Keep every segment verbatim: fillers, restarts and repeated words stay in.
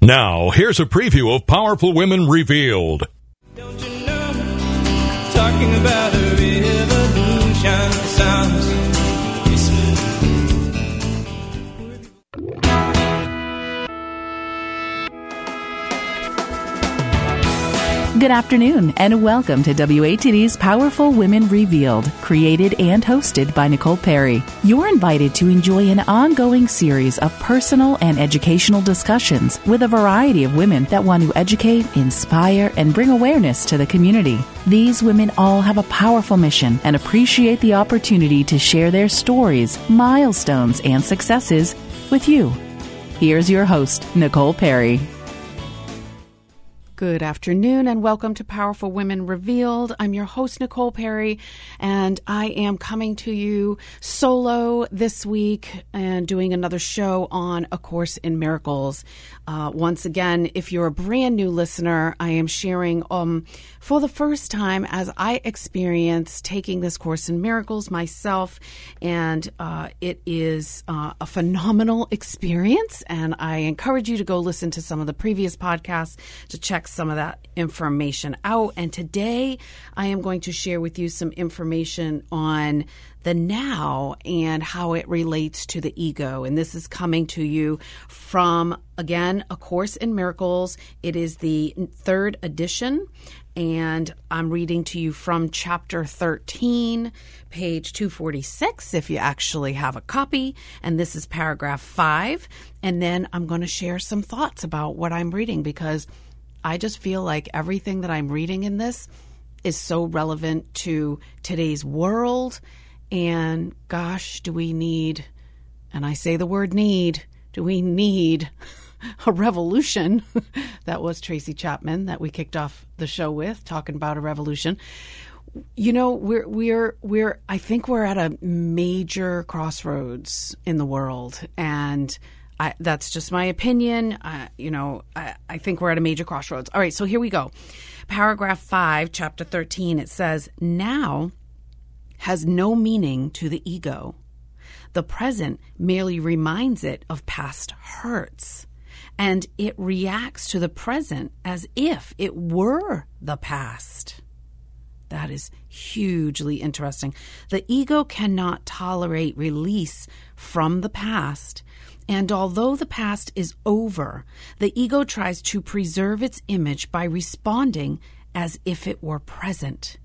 Now, here's a preview of Powerful Women Revealed. Don't you know, talking about a revolution sounds peaceful. Good afternoon, and welcome to W A T D's Powerful Women Revealed, created and hosted by Nicole Perry. You're invited to enjoy an ongoing series of personal and educational discussions with a variety of women that want to educate, inspire, and bring awareness to the community. These women all have a powerful mission and appreciate the opportunity to share their stories, milestones, and successes with you. Here's your host, Nicole Perry. Good afternoon and welcome to Powerful Women Revealed. I'm your host, Nicole Perry, and I am coming to you solo this week and doing another show on A Course in Miracles. Uh, once again, if you're a brand new listener, I am sharing um, for the first time as I experienced taking this Course in Miracles myself, and uh, it is uh, a phenomenal experience, and I encourage you to go listen to some of the previous podcasts to check some of that information out. And today I am going to share with you some information on the now and how it relates to the ego. And this is coming to you from, again, A Course in Miracles. It is the third edition, and I'm reading to you from chapter thirteen, page two forty-six, if you actually have a copy. And this is paragraph five. And then I'm going to share some thoughts about what I'm reading, because I just feel like everything that I'm reading in this is so relevant to today's world. And gosh, do we need, and I say the word need, do we need a revolution? That was Tracy Chapman that we kicked off the show with, talking about a revolution. You know, we're we're we're I think we're at a major crossroads in the world, and I, that's just my opinion. Uh, you know, I, I think we're at a major crossroads. All right, so here we go. Paragraph five, chapter thirteen, it says, now has no meaning to the ego. The present merely reminds it of past hurts, and it reacts to the present as if it were the past. That is hugely interesting. The ego cannot tolerate release from the past. And although the past is over, the ego tries to preserve its image by responding as if it were present.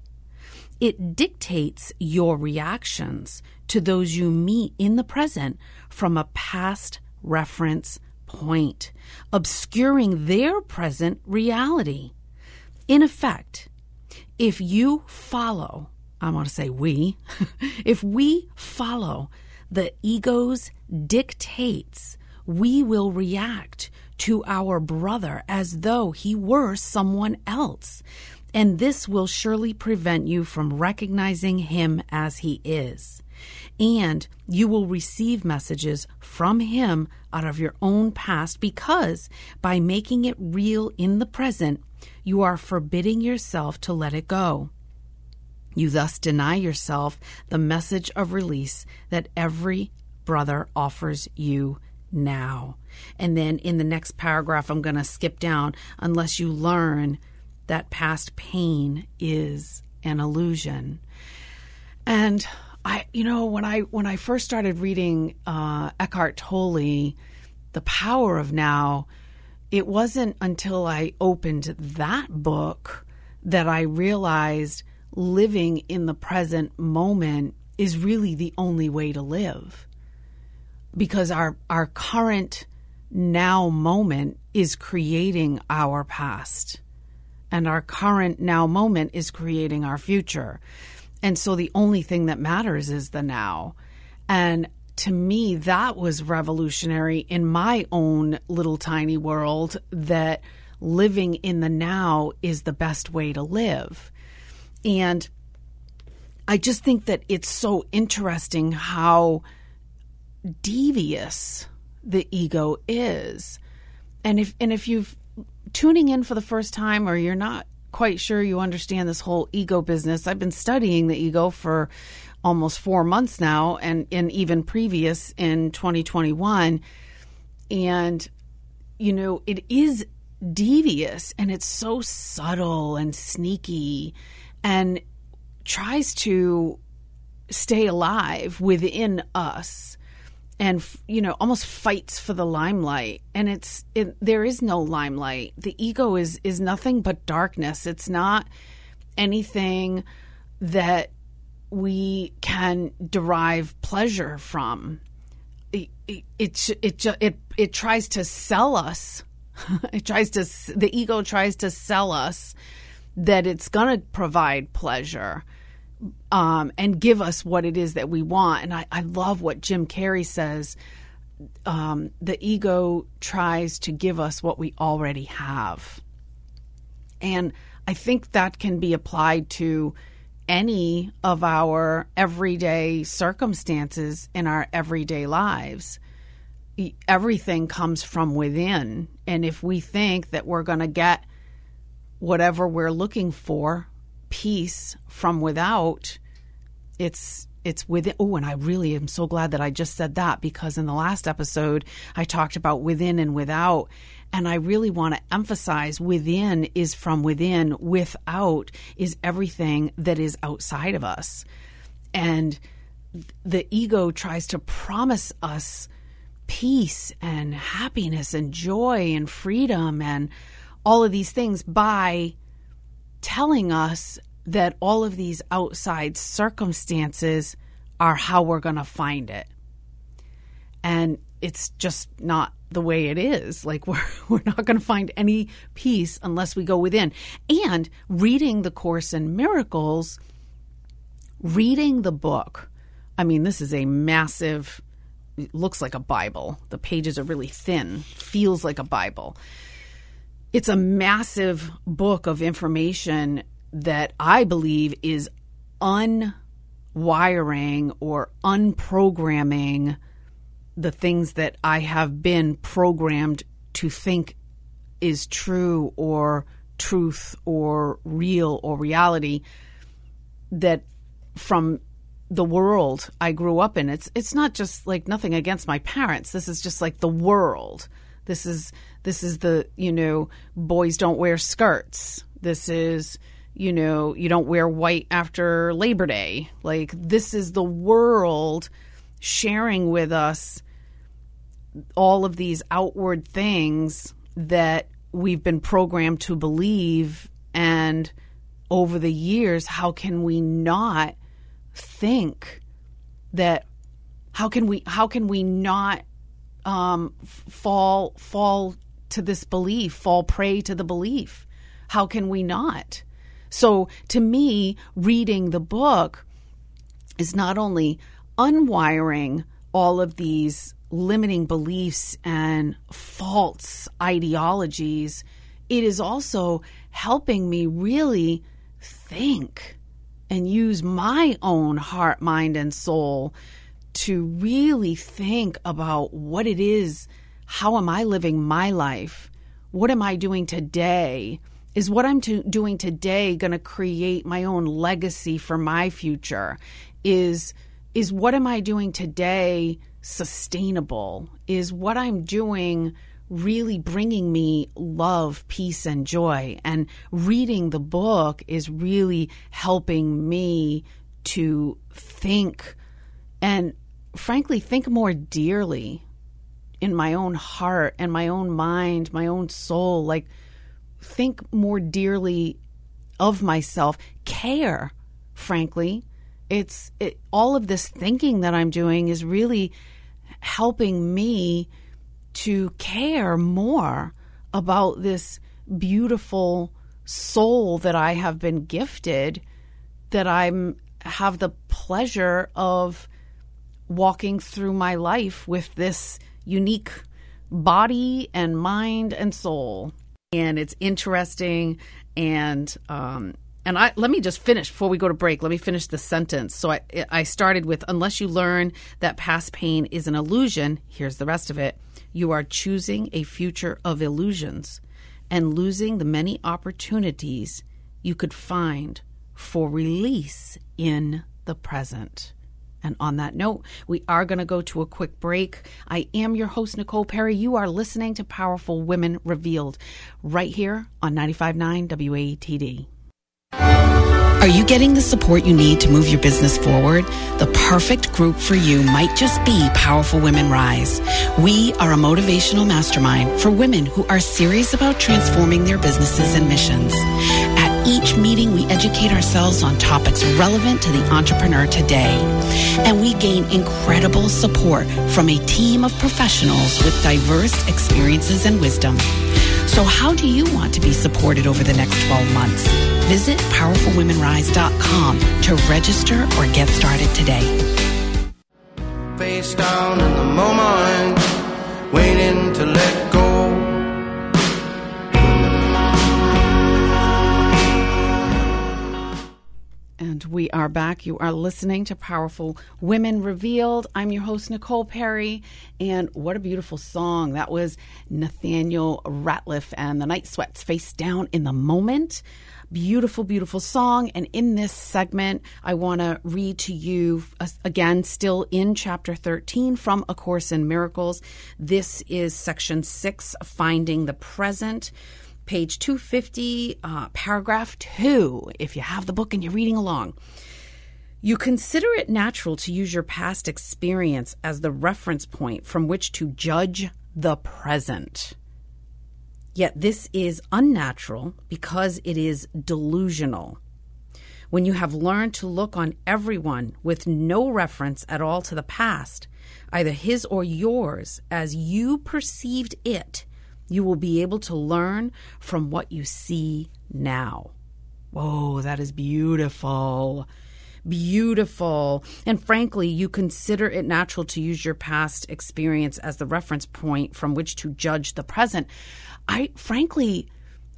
It dictates your reactions to those you meet in the present from a past reference point, obscuring their present reality. In effect, if you follow, I want to say we, if we follow the ego's dictates, we will react to our brother as though he were someone else, and this will surely prevent you from recognizing him as he is. And you will receive messages from him out of your own past, because by making it real in the present, you are forbidding yourself to let it go. You thus deny yourself the message of release that every brother offers you now. And then in the next paragraph, I'm going to skip down, unless you learn that past pain is an illusion. And I, you know, when I when I first started reading uh, Eckhart Tolle, The Power of Now, it wasn't until I opened that book that I realized living in the present moment is really the only way to live, because our our current now moment is creating our past, and our current now moment is creating our future. And so the only thing that matters is the now. And to me, that was revolutionary in my own little tiny world, that living in the now is the best way to live. And I just think that it's so interesting how devious the ego is. And if and if you're tuning in for the first time, or you're not quite sure you understand this whole ego business, I've been studying the ego for almost four months now, and, and even previous in twenty twenty-one. And you know, it is devious and it's so subtle and sneaky and tries to stay alive within us and, you know, almost fights for the limelight. And it's it, there is no limelight. The ego is is nothing but darkness. It's not anything that we can derive pleasure from. It it it it it, it tries to sell us. It tries to the ego tries to sell us that it's going to provide pleasure um, and give us what it is that we want. And I, I love what Jim Carrey says. Um, the ego tries to give us what we already have. And I think that can be applied to any of our everyday circumstances in our everyday lives. Everything comes from within. And if we think that we're going to get whatever we're looking for, peace from without, it's it's within. Oh, and I really am so glad that I just said that, because in the last episode, I talked about within and without. And I really want to emphasize within is from within. Without is everything that is outside of us. And the ego tries to promise us peace and happiness and joy and freedom and all of these things by telling us that all of these outside circumstances are how we're going to find it. And it's just not the way it is. Like we're we're not going to find any peace unless we go within. And reading The Course in Miracles, reading the book, I mean, this is a massive, it looks like a Bible. The pages are really thin, feels like a Bible. It's a massive book of information that I believe is unwiring or unprogramming the things that I have been programmed to think is true or truth or real or reality that from the world I grew up in. It's it's not just like nothing against my parents. This is just like the world. This is this is the, you know, boys don't wear skirts. This is, you know, you don't wear white after Labor Day. Like this is the world sharing with us all of these outward things that we've been programmed to believe. And over the years, how can we not think that how can we how can we not Um, fall fall to this belief, fall prey to the belief. How can we not? So to me, reading the book is not only unwiring all of these limiting beliefs and false ideologies, it is also helping me really think and use my own heart, mind, and soul to really think about what it is, how am I living my life? What am I doing today? Is what I'm to, doing today going to create my own legacy for my future? Is is what am I doing today sustainable? Is what I'm doing really bringing me love, peace, and joy? And reading the book is really helping me to think and frankly, think more dearly in my own heart and my own mind, my own soul, like think more dearly of myself, care, frankly. It's it, all of this thinking that I'm doing is really helping me to care more about this beautiful soul that I have been gifted, that I'm have the pleasure of walking through my life with this unique body and mind and soul. And it's interesting. And um, and I let me just finish before we go to break. Let me finish the sentence. So I, I started with, unless you learn that past pain is an illusion, here's the rest of it. You are choosing a future of illusions and losing the many opportunities you could find for release in the present. And on that note, we are going to go to a quick break. I am your host, Nicole Perry. You are listening to Powerful Women Revealed right here on ninety-five point nine W A T D. Are you getting the support you need to move your business forward? The perfect group for you might just be Powerful Women Rise. We are a motivational mastermind for women who are serious about transforming their businesses and missions. At each meeting, we educate ourselves on topics relevant to the entrepreneur today. And we gain incredible support from a team of professionals with diverse experiences and wisdom. So how do you want to be supported over the next twelve months? Visit powerful women rise dot com to register or get started today. Face down in the moment, waiting to let go. And we are back. You are listening to Powerful Women Revealed. I'm your host, Nicole Perry. And what a beautiful song. That was Nathaniel Ratliff and the Night Sweats, Face Down in the Moment. Beautiful, beautiful song. And in this segment, I want to read to you, uh, again, still in Chapter thirteen from A Course in Miracles. This is Section six, Finding the Present. Page two fifty, uh, paragraph two, if you have the book and you're reading along. You consider it natural to use your past experience as the reference point from which to judge the present. Yet this is unnatural because it is delusional. When you have learned to look on everyone with no reference at all to the past, either his or yours, as you perceived it, you will be able to learn from what you see now. Whoa, that is beautiful. Beautiful. And frankly, you consider it natural to use your past experience as the reference point from which to judge the present. I frankly,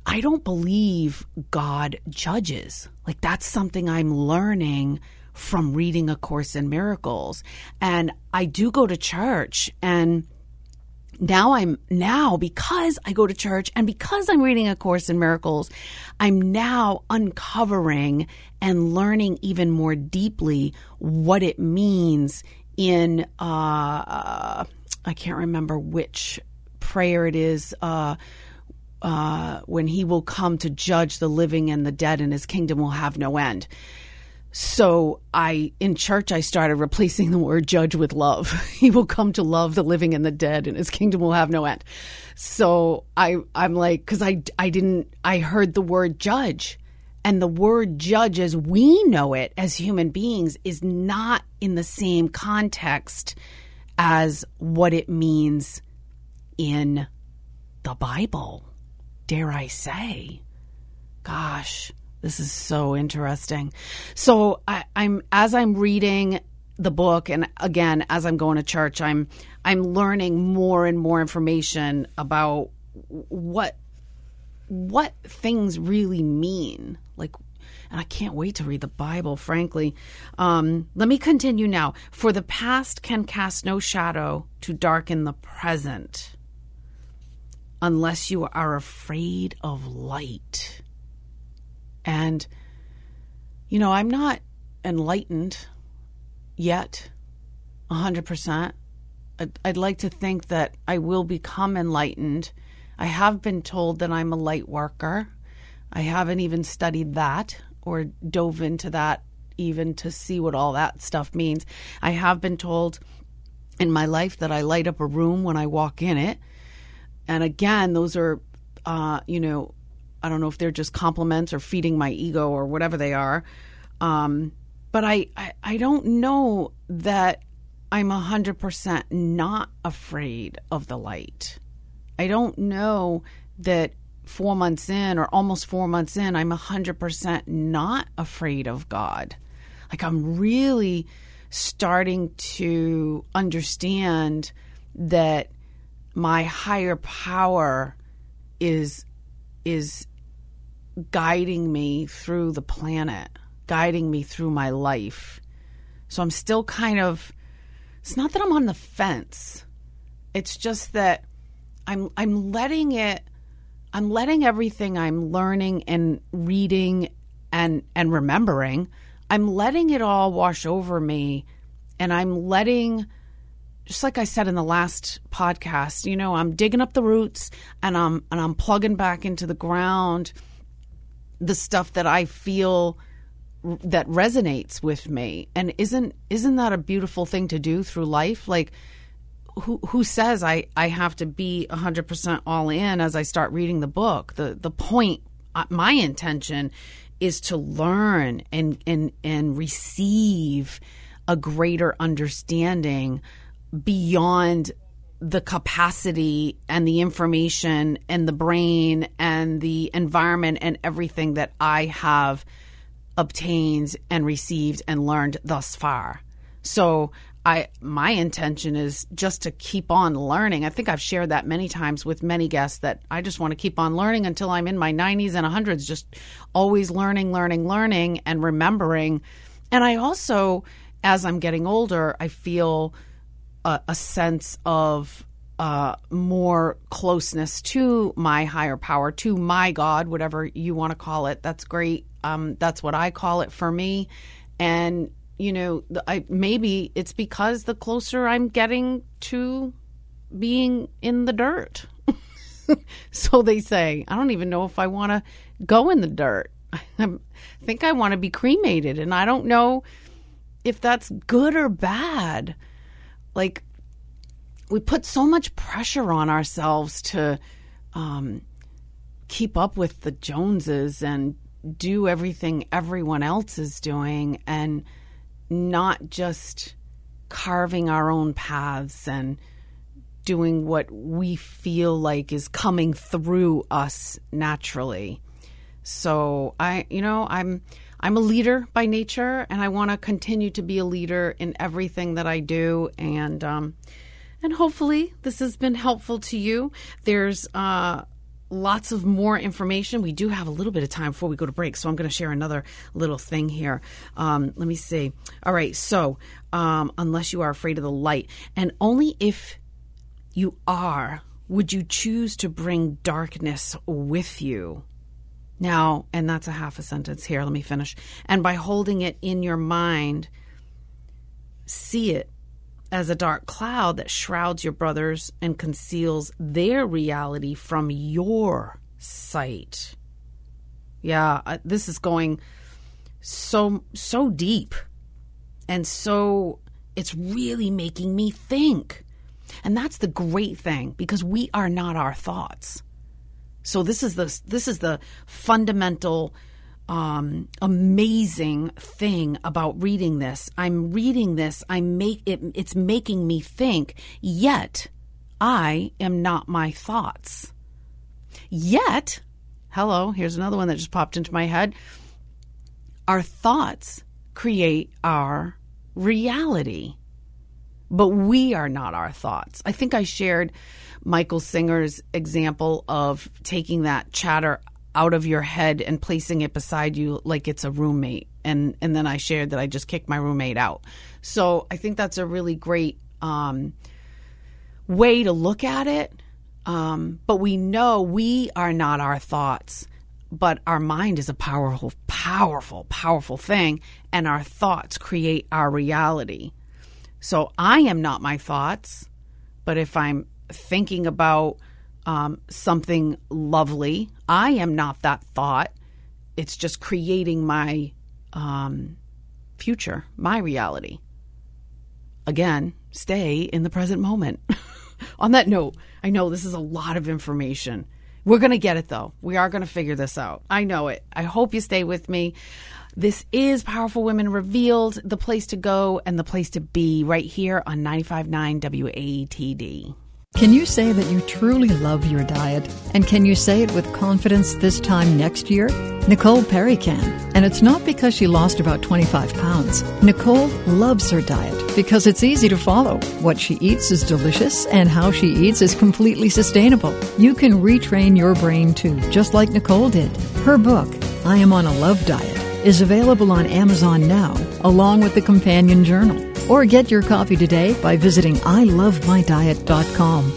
I don't believe God judges. Like, that's something I'm learning from reading A Course in Miracles. And I do go to church, and Now I'm now because I go to church and because I'm reading A Course in Miracles, I'm now uncovering and learning even more deeply what it means in, uh, I can't remember which prayer it is, uh, uh, when he will come to judge the living and the dead and his kingdom will have no end. So I, in church, I started replacing the word judge with love. He will come to love the living and the dead, and his kingdom will have no end. So I, I'm like, because I, I didn't, I heard the word judge, and the word judge as we know it as human beings is not in the same context as what it means in the Bible, dare I say. Gosh. This is so interesting. So I, I'm as I'm reading the book, and again, as I'm going to church, I'm I'm learning more and more information about what what things really mean. Like, and I can't wait to read the Bible, frankly. Um, let me continue now. For the past can cast no shadow to darken the present, unless you are afraid of light. And, you know, I'm not enlightened yet, one hundred percent. I'd, I'd like to think that I will become enlightened. I have been told that I'm a light worker. I haven't even studied that or dove into that even to see what all that stuff means. I have been told in my life that I light up a room when I walk in it. And again, those are, uh, you know, I don't know if they're just compliments or feeding my ego or whatever they are. Um, but I, I, I don't know that I'm one hundred percent not afraid of the light. I don't know that four months in or almost four months in, I'm one hundred percent not afraid of God. Like, I'm really starting to understand that my higher power is is guiding me through the planet, guiding me through my life. So I'm still kind of, it's not that I'm on the fence. It's just that I'm I'm letting it, I'm letting everything I'm learning and reading and, and remembering, I'm letting it all wash over me and I'm letting, just like I said in the last podcast, you know, I'm digging up the roots and I'm and I'm plugging back into the ground the stuff that I feel that resonates with me. And isn't isn't that a beautiful thing to do through life? Like, who who says I, I have to be one hundred percent all in as I start reading the book? The the point, my intention is to learn and and and receive a greater understanding beyond the capacity and the information and the brain and the environment and everything that I have obtained and received and learned thus far. So I my intention is just to keep on learning. I think I've shared that many times with many guests, that I just want to keep on learning until I'm in my nineties and hundreds, just always learning, learning, learning and remembering. And I also, as I'm getting older, I feel a, a sense of uh, more closeness to my higher power, to my God, whatever you want to call it. That's great. Um, that's what I call it for me. And you know, I, maybe it's because the closer I'm getting to being in the dirt. So they say. I don't even know if I want to go in the dirt. I think I want to be cremated, and I don't know if that's good or bad. Like, we put so much pressure on ourselves to um, keep up with the Joneses and do everything everyone else is doing, and not just carving our own paths and doing what we feel like is coming through us naturally. So I, you know, I'm I'm a leader by nature, and I want to continue to be a leader in everything that I do. And um, and hopefully this has been helpful to you. There's uh, lots of more information. We do have a little bit of time before we go to break, so I'm going to share another little thing here. Um, let me see. All right. So um, unless you are afraid of the light, and only if you are, would you choose to bring darkness with you. Now, and that's a half a sentence here. Let me finish. And by holding it in your mind, see it as a dark cloud that shrouds your brothers and conceals their reality from your sight. Yeah, this is going so, so deep. And so it's really making me think. And that's the great thing, because we are not our thoughts. So this is the this is the fundamental, um, amazing thing about reading this. I'm reading this. I make it. It's making me think. Yet, I am not my thoughts. Yet, hello. Here's another one that just popped into my head. Our thoughts create our reality, but we are not our thoughts. I think I shared Michael Singer's example of taking that chatter out of your head and placing it beside you like it's a roommate. And and then I shared that I just kicked my roommate out. So I think that's a really great um, way to look at it. Um, but we know we are not our thoughts, but our mind is a powerful, powerful, powerful thing. And our thoughts create our reality. So I am not my thoughts, but if I'm thinking about um, something lovely, I am not that thought. It's just creating my um, future, my reality. Again, stay in the present moment. On that note, I know this is a lot of information. We're going to get it, though. We are going to figure this out. I know it. I hope you stay with me. This is Powerful Women Revealed, the place to go and the place to be, right here on ninety-five point nine W A T D. Can you say that you truly love your diet? And can you say it with confidence this time next year? Nicole Perry can. And it's not because she lost about twenty-five pounds. Nicole loves her diet because it's easy to follow. What she eats is delicious, and how she eats is completely sustainable. You can retrain your brain too, just like Nicole did. Her book, I Am on a Love Diet, is available on Amazon now, along with the companion journal. Or get your copy today by visiting i love my diet dot com.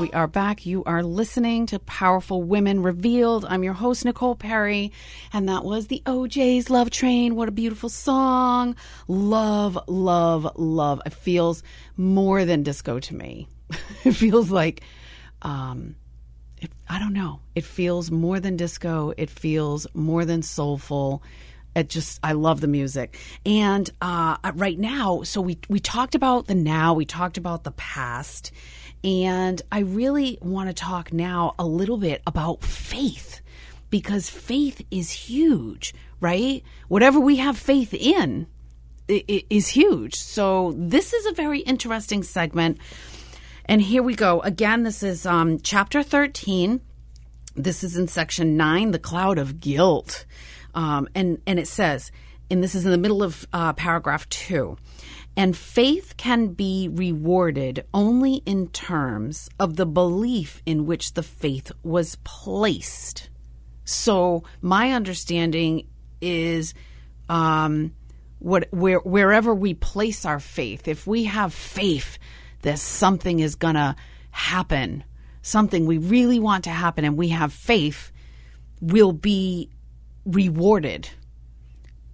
We We are back. You are listening to Powerful Women Revealed. I'm your host, Nicole Perry, and that was the O J's Love Train. What a beautiful song. Love, love, love. It feels more than disco to me. It feels like, um, it, I don't know. It feels more than disco. It feels more than soulful. It just, I love the music. And uh, right now, so we, we talked about the now, we talked about the past, and I really want to talk now a little bit about faith, because faith is huge, right? Whatever we have faith in is huge. So this is a very interesting segment. And here we go. Again, this is um, chapter thirteen. This is in section nine, the cloud of guilt. Um, and, and it says, and this is in the middle of uh, paragraph two, and faith can be rewarded only in terms of the belief in which the faith was placed. So my understanding is um, what where, wherever we place our faith, if we have faith that something is going to happen, something we really want to happen, and we have faith, will be rewarded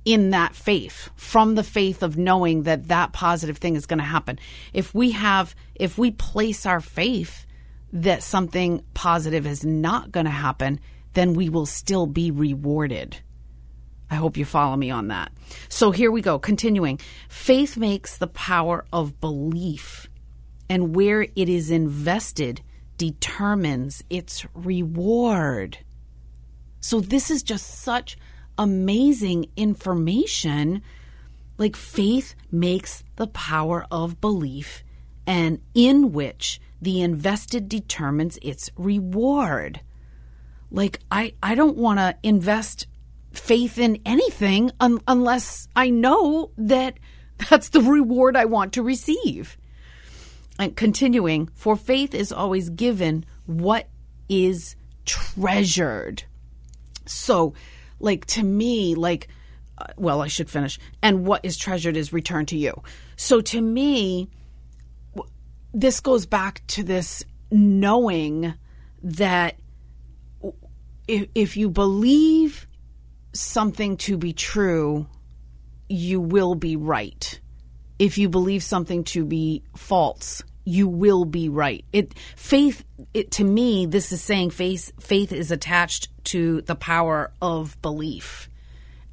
in that faith, from the faith of knowing that that positive thing is going to happen. If we have, if we place our faith that something positive is not going to happen, then we will still be rewarded. I hope you follow me on that. So here we go, continuing. Faith makes the power of belief, and where it is invested determines its reward. So this is just such amazing information. Like, faith makes the power of belief, and in which the invested determines its reward. Like, I, I don't want to invest faith in anything un- unless I know that that's the reward I want to receive. And continuing, for faith is always given what is treasured. So, like, to me, like, uh, well, I should finish. And what is treasured is returned to you. So to me, w- this goes back to this knowing that if, if you believe something to be true, you will be right. If you believe something to be false, you will be right. It faith it to me, this is saying faith faith is attached to the power of belief.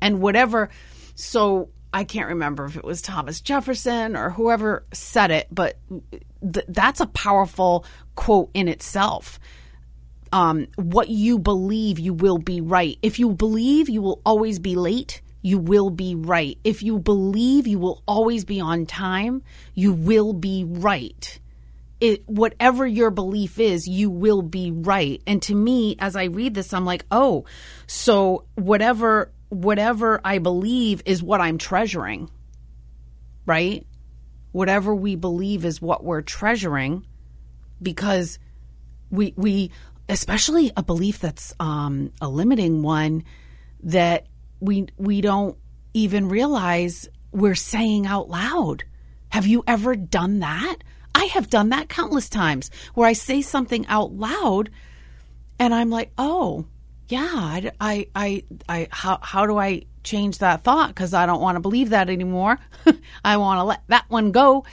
And whatever, so I can't remember if it was Thomas Jefferson or whoever said it, but th- that's a powerful quote in itself. Um, what you believe, you will be right. If you believe you will always be late, you will be right. If you believe you will always be on time, you will be right. It, whatever your belief is, you will be right. And to me, as I read this, I'm like, oh, so whatever whatever I believe is what I'm treasuring, right? Whatever we believe is what we're treasuring, because we we especially a belief that's um, a limiting one that we we don't even realize we're saying out loud. Have you ever done that? I have done that countless times, where I say something out loud and I'm like, oh, yeah, I, I, I, I how, how do I change that thought? Because I don't want to believe that anymore. I want to let that one go.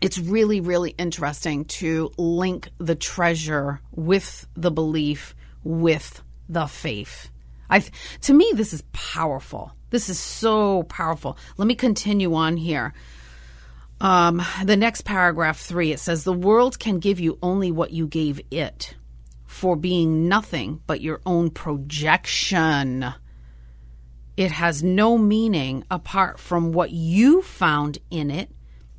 It's really, really interesting to link the treasure with the belief, with the faith. I, to me, this is powerful. This is so powerful. Let me continue on here. Um, the next paragraph three, it says, the world can give you only what you gave it, for being nothing but your own projection. It has no meaning apart from what you found in it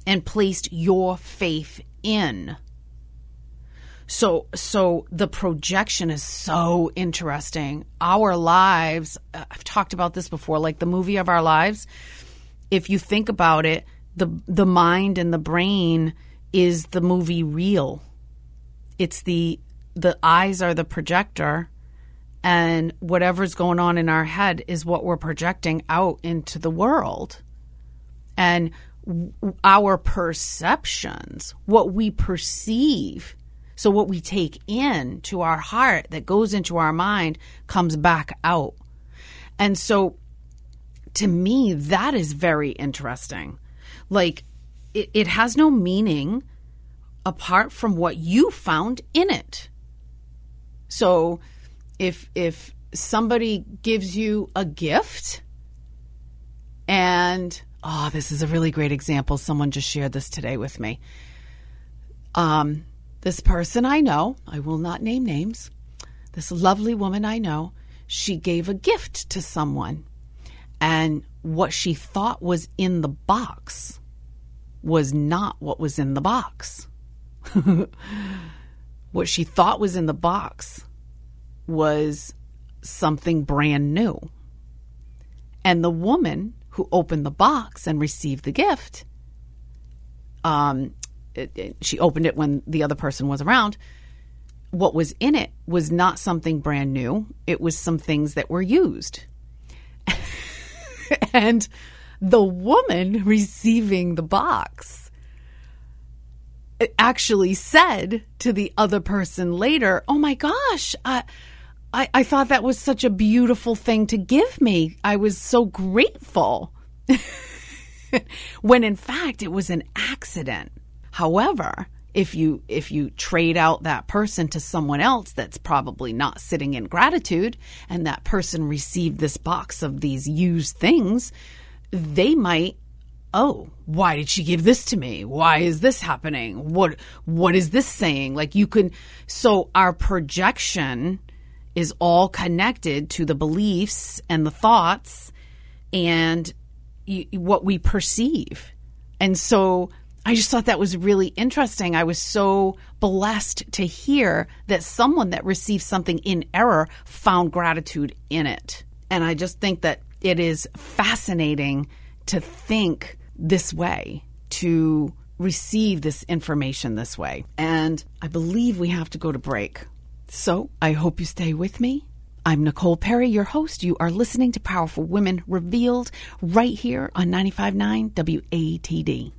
and placed your faith in. So, so the projection is so interesting. Our lives, I've talked about this before, like the movie of our lives. If you think about it, The the mind and the brain is the movie reel. It's the the eyes are the projector, and whatever's going on in our head is what we're projecting out into the world. And w- our perceptions, what we perceive. So what we take in to our heart that goes into our mind comes back out. And so to me, that is very interesting. Like it, it has no meaning apart from what you found in it. So if if somebody gives you a gift and, oh, this is a really great example. Someone just shared this today with me. Um, this person I know, I will not name names, this lovely woman I know, she gave a gift to someone, and what she thought was in the box was not what was in the box. What she thought was in the box was something brand new. And the woman who opened the box and received the gift, um, it, it, she opened it when the other person was around. What was in it was not something brand new. It was some things that were used. And the woman receiving the box actually said to the other person later, oh my gosh, I, I, I thought that was such a beautiful thing to give me. I was so grateful. When in fact, it was an accident. However, if you if you trade out that person to someone else that's probably not sitting in gratitude, and that person received this box of these used things, they might, oh, why did she give this to me? Why is this happening? What what is this saying? Like you can, so our projection is all connected to the beliefs and the thoughts and what we perceive. And so I just thought that was really interesting. I was so blessed to hear that someone that received something in error found gratitude in it. And I just think that it is fascinating to think this way, to receive this information this way. And I believe we have to go to break. So I hope you stay with me. I'm Nicole Perry, your host. You are listening to Powerful Women Revealed right here on ninety-five point nine W A T D.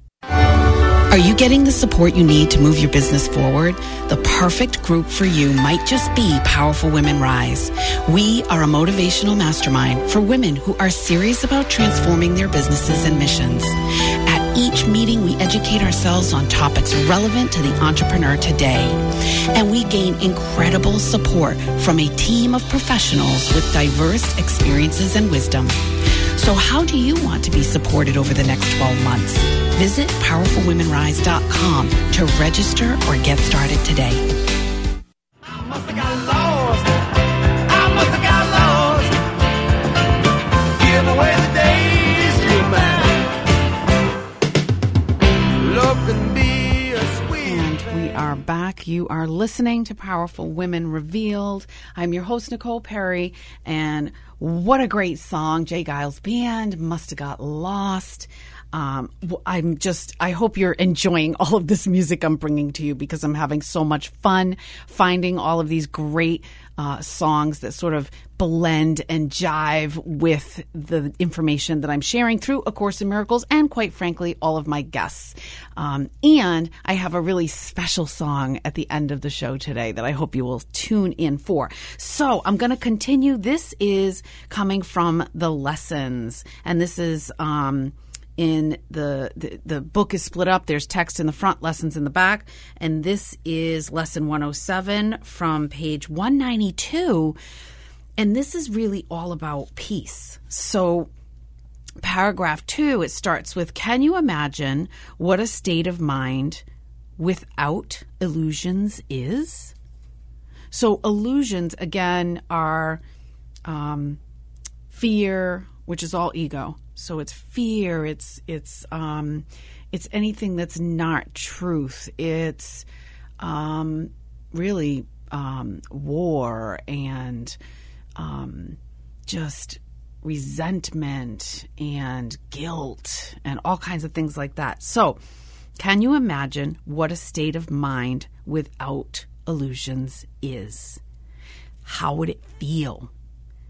Are you getting the support you need to move your business forward? The perfect group for you might just be Powerful Women Rise. We are a motivational mastermind for women who are serious about transforming their businesses and missions. At each meeting, we educate ourselves on topics relevant to the entrepreneur today. And we gain incredible support from a team of professionals with diverse experiences and wisdom. So how do you want to be supported over the next twelve months? Visit powerful women rise dot com to register or get started today. I must have got lost. I must have got lost. Give away the days you mine. Love can be a sweet thing. And we are back. You are listening to Powerful Women Revealed. I'm your host, Nicole Perry, and what a great song, J. Geils Band, Must Have Got Lost. Um, I'm just, I hope you're enjoying all of this music I'm bringing to you, because I'm having so much fun finding all of these great uh, songs that sort of blend and jive with the information that I'm sharing through A Course in Miracles and, quite frankly, all of my guests. Um, and I have a really special song at the end of the show today that I hope you will tune in for. So I'm going to continue. This is coming from the lessons, and this is um, in the, the the book is split up. There's text in the front, lessons in the back, and this is lesson one oh seven from page one ninety-two. And this is really all about peace. So paragraph two, it starts with, can you imagine what a state of mind without illusions is? So illusions, again, are um, fear, which is all ego. So it's fear, it's it's um, it's anything that's not truth. It's um, really um, war and Um, just resentment and guilt and all kinds of things like that. So can you imagine what a state of mind without illusions is? How would it feel?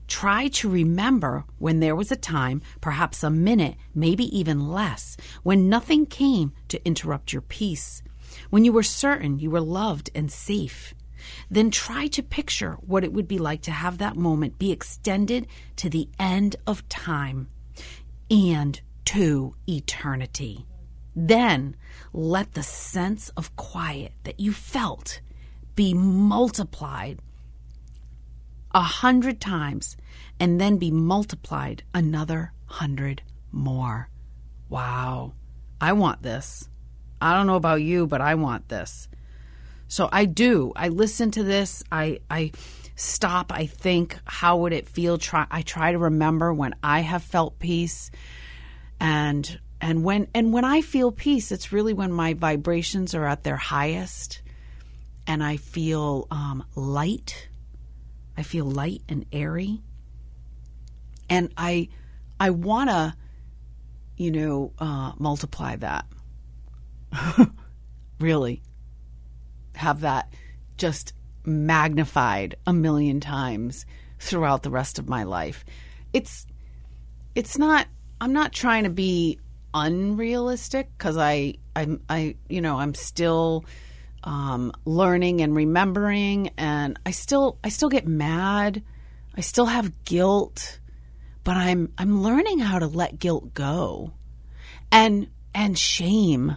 Try to remember when there was a time, perhaps a minute, maybe even less, when nothing came to interrupt your peace. when you were certain you were loved and safe, then try to picture what it would be like to have that moment be extended to the end of time and to eternity. Then let the sense of quiet that you felt be multiplied a hundred times and then be multiplied another hundred more. Wow, I want this. I don't know about you, but I want this. So I do. I listen to this. I I stop. I think, how would it feel? Try, I try to remember when I have felt peace. And and when and when I feel peace, it's really when my vibrations are at their highest and I feel um, light. I feel light and airy. And I I want to, you know, uh, multiply that. Really. Have that just magnified a million times throughout the rest of my life. It's it's not, I'm not trying to be unrealistic because I, I'm, I, you know, I'm still um, learning and remembering, and I still, I still get mad. I still have guilt, but I'm, I'm learning how to let guilt go, and, and shame.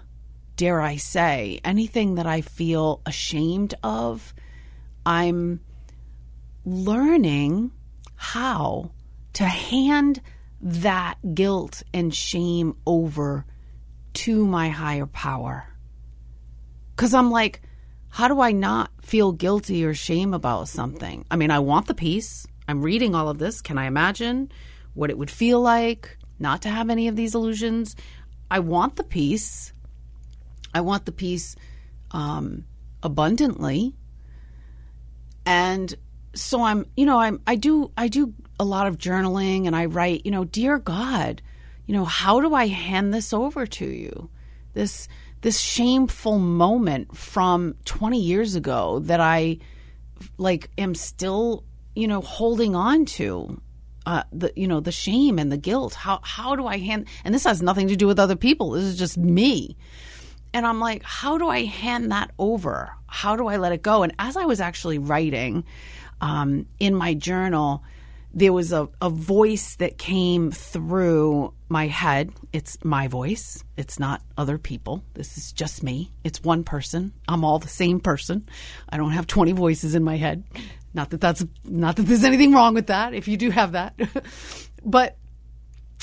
Dare I say, anything that I feel ashamed of, I'm learning how to hand that guilt and shame over to my higher power. Because I'm like, how do I not feel guilty or shame about something? I mean, I want the peace. I'm reading all of this. Can I imagine what it would feel like not to have any of these illusions? I want the peace. I want the peace um, abundantly, and so I'm, you know, I'm, I do, I do a lot of journaling, and I write, you know, dear God, you know, how do I hand this over to you, this, this shameful moment from twenty years ago that I, like, am still, you know, holding on to. Uh, the you know the shame and the guilt. How how do I hand? And this has nothing to do with other people. This is just me. And I'm like, how do I hand that over? How do I let it go? And as I was actually writing um, in my journal, there was a, a voice that came through my head. It's my voice. It's not other people. This is just me. It's one person. I'm all the same person. I don't have twenty voices in my head. Not that that's not that there's anything wrong with that, if you do have that. But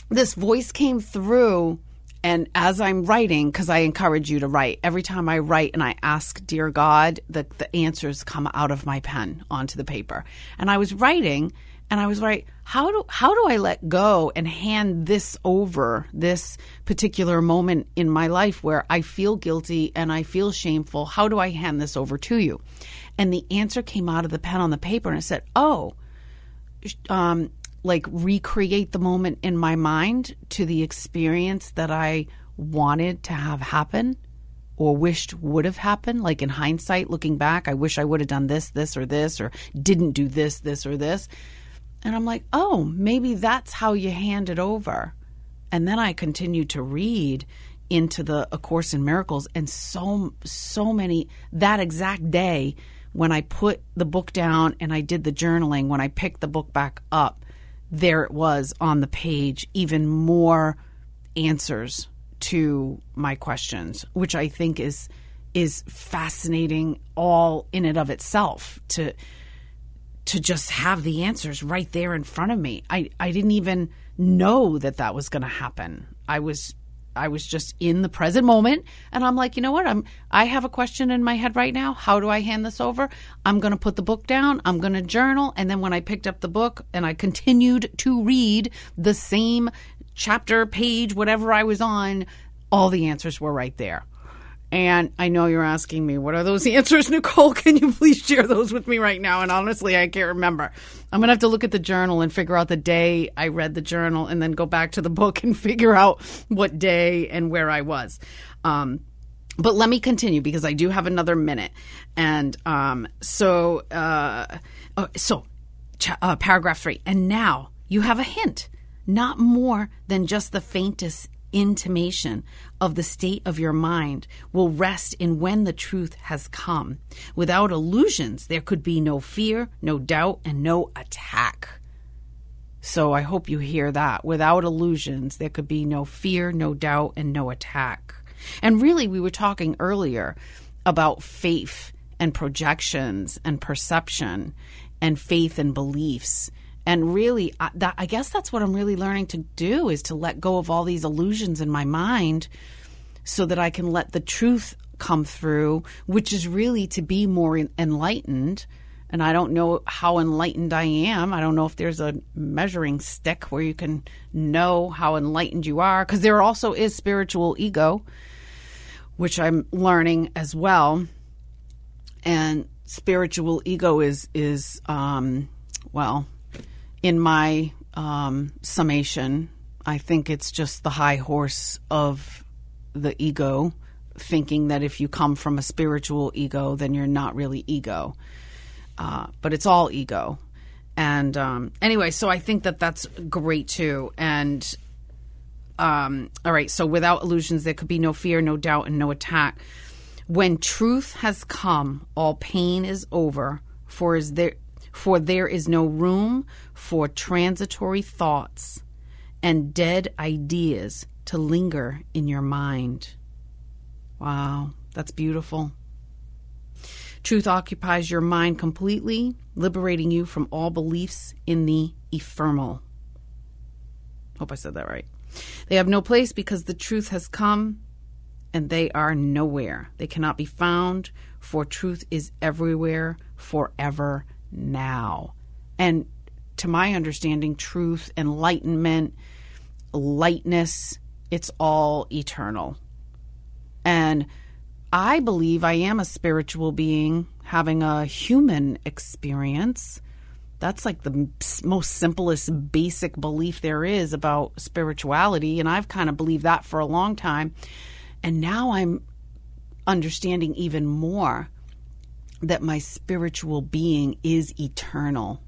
this voice came through. And as I'm writing, because I encourage you to write, every time I write and I ask, dear God, the, the answers come out of my pen onto the paper. And I was writing and I was like, how do how do I let go and hand this over, this particular moment in my life where I feel guilty and I feel shameful? How do I hand this over to you? And the answer came out of the pen on the paper, and it said, oh, um. like recreate the moment in my mind to the experience that I wanted to have happen or wished would have happened. Like in hindsight, looking back, I wish I would have done this, this, or this, or didn't do this, this, or this. And I'm like, oh, maybe that's how you hand it over. And then I continued to read into the A Course in Miracles, and so, so many, that exact day when I put the book down and I did the journaling, when I picked the book back up, there it was on the page, even more answers to my questions, which I think is is fascinating all in and of itself, to to just have the answers right there in front of me. I, I didn't even know that that was going to happen. I was I was just in the present moment, and I'm like, you know what? I'm I have a question in my head right now. How do I hand this over? I'm going to put the book down. I'm going to journal. And then when I picked up the book and I continued to read the same chapter, page, whatever I was on, all the answers were right there. And I know you're asking me, what are those answers, Nicole? Can you please share those with me right now? And honestly, I can't remember. I'm going to have to look at the journal and figure out the day I read the journal, and then go back to the book and figure out what day and where I was. Um, but let me continue, because I do have another minute. And um, so, uh, uh, so uh, paragraph three. And now you have a hint, not more than just the faintest intimation of the state of your mind will rest in when the truth has come. Without illusions, there could be no fear, no doubt, and no attack. So I hope you hear that. Without illusions, there could be no fear, no doubt, and no attack. And really, we were talking earlier about faith and projections and perception and faith and beliefs. And really, I, that, I guess that's what I'm really learning to do, is to let go of all these illusions in my mind so that I can let the truth come through, which is really to be more enlightened. And I don't know how enlightened I am. I don't know if there's a measuring stick where you can know how enlightened you are, because there also is spiritual ego, which I'm learning as well. And spiritual ego is, is um, well, in my um, summation, I think it's just the high horse of the ego, thinking that if you come from a spiritual ego, then you're not really ego. Uh, but it's all ego. And um, anyway, so I think that that's great too. And um, all right, so without illusions, there could be no fear, no doubt, and no attack. When truth has come, all pain is over, for is there, for there is no room for transitory thoughts and dead ideas to linger in your mind. Wow, that's beautiful. Truth occupies your mind completely, liberating you from all beliefs in the ephemeral. Hope I said that right. They have no place because the truth has come and they are nowhere. They cannot be found, for truth is everywhere, forever, now. And to my understanding, truth, enlightenment, lightness, it's all eternal. And I believe I am a spiritual being having a human experience. That's like the most simplest basic belief there is about spirituality. And I've kind of believed that for a long time. And now I'm understanding even more that my spiritual being is eternal.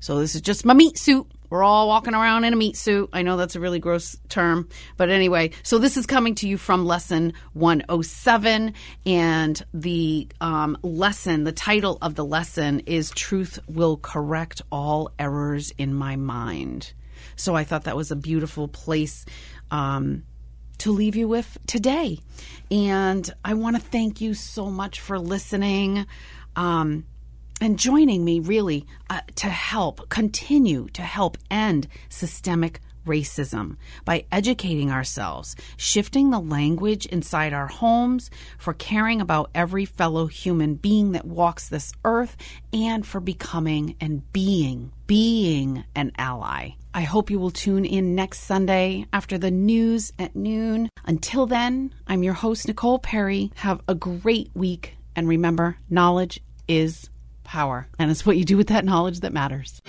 So this is just my meat suit. We're all walking around in a meat suit. I know that's a really gross term, but anyway, so this is coming to you from lesson one oh seven, and the um, lesson, the title of the lesson is Truth Will Correct All Errors in My Mind. So I thought that was a beautiful place um, to leave you with today. And I want to thank you so much for listening. Um And joining me really uh, to help, continue to help end systemic racism by educating ourselves, shifting the language inside our homes, for caring about every fellow human being that walks this earth, and for becoming and being, being an ally. I hope you will tune in next Sunday after the news at noon. Until then, I'm your host, Nicole Perry. Have a great week. And remember, knowledge is power. And it's what you do with that knowledge that matters.